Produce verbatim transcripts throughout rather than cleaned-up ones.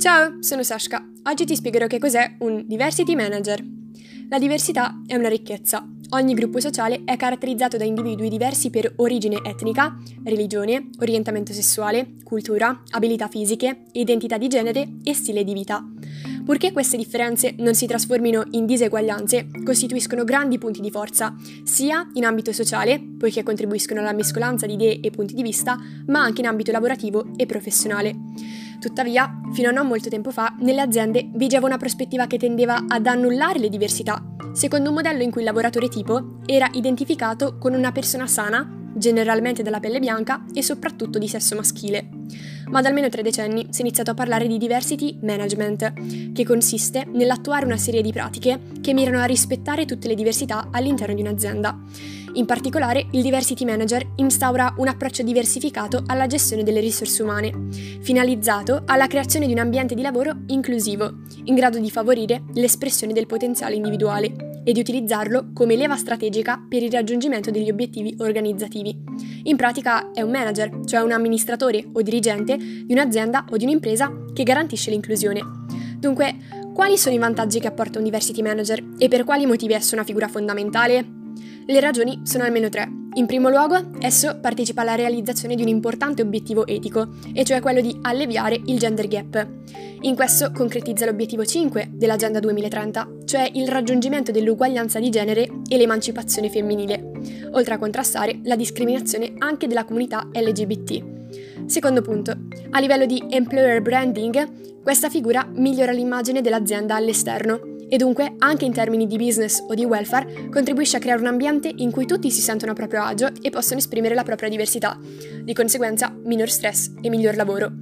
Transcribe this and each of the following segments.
Ciao, sono Saska. Oggi ti spiegherò che cos'è un Diversity Manager. La diversità è una ricchezza. Ogni gruppo sociale è caratterizzato da individui diversi per origine etnica, religione, orientamento sessuale, cultura, abilità fisiche, identità di genere e stile di vita. Purché queste differenze non si trasformino in diseguaglianze, costituiscono grandi punti di forza, sia in ambito sociale, poiché contribuiscono alla mescolanza di idee e punti di vista, ma anche in ambito lavorativo e professionale. Tuttavia, fino a non molto tempo fa, nelle aziende vigeva una prospettiva che tendeva ad annullare le diversità, secondo un modello in cui il lavoratore tipo era identificato con una persona sana, generalmente dalla pelle bianca e soprattutto di sesso maschile. Ma da almeno tre decenni si è iniziato a parlare di diversity management, che consiste nell'attuare una serie di pratiche che mirano a rispettare tutte le diversità all'interno di un'azienda. In particolare, il diversity manager instaura un approccio diversificato alla gestione delle risorse umane, finalizzato alla creazione di un ambiente di lavoro inclusivo, in grado di favorire l'espressione del potenziale individuale e di utilizzarlo come leva strategica per il raggiungimento degli obiettivi organizzativi. In pratica è un manager, cioè un amministratore o dirigente di un'azienda o di un'impresa che garantisce l'inclusione. Dunque, quali sono i vantaggi che apporta un diversity manager e per quali motivi esso è una figura fondamentale? Le ragioni sono almeno tre. In primo luogo, esso partecipa alla realizzazione di un importante obiettivo etico, e cioè quello di alleviare il gender gap. In questo concretizza l'obiettivo cinque dell'Agenda duemilatrenta, cioè il raggiungimento dell'uguaglianza di genere e l'emancipazione femminile, oltre a contrastare la discriminazione anche della comunità L G B T. Secondo punto, a livello di employer branding, questa figura migliora l'immagine dell'azienda all'esterno, e dunque, anche in termini di business o di welfare, contribuisce a creare un ambiente in cui tutti si sentono a proprio agio e possono esprimere la propria diversità. Di conseguenza, minor stress e miglior lavoro.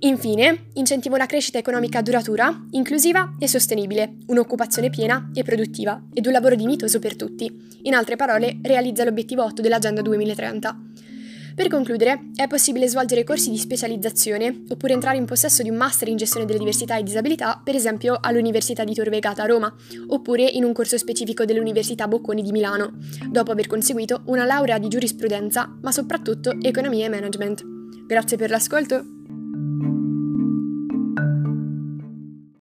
Infine, incentiva una crescita economica duratura, inclusiva e sostenibile, un'occupazione piena e produttiva, ed un lavoro dignitoso per tutti. In altre parole, realizza l'obiettivo otto dell'Agenda duemilatrenta. Per concludere, è possibile svolgere corsi di specializzazione oppure entrare in possesso di un master in gestione delle diversità e disabilità, per esempio all'Università di Tor Vergata a Roma, oppure in un corso specifico dell'Università Bocconi di Milano, dopo aver conseguito una laurea di giurisprudenza, ma soprattutto economia e management. Grazie per l'ascolto!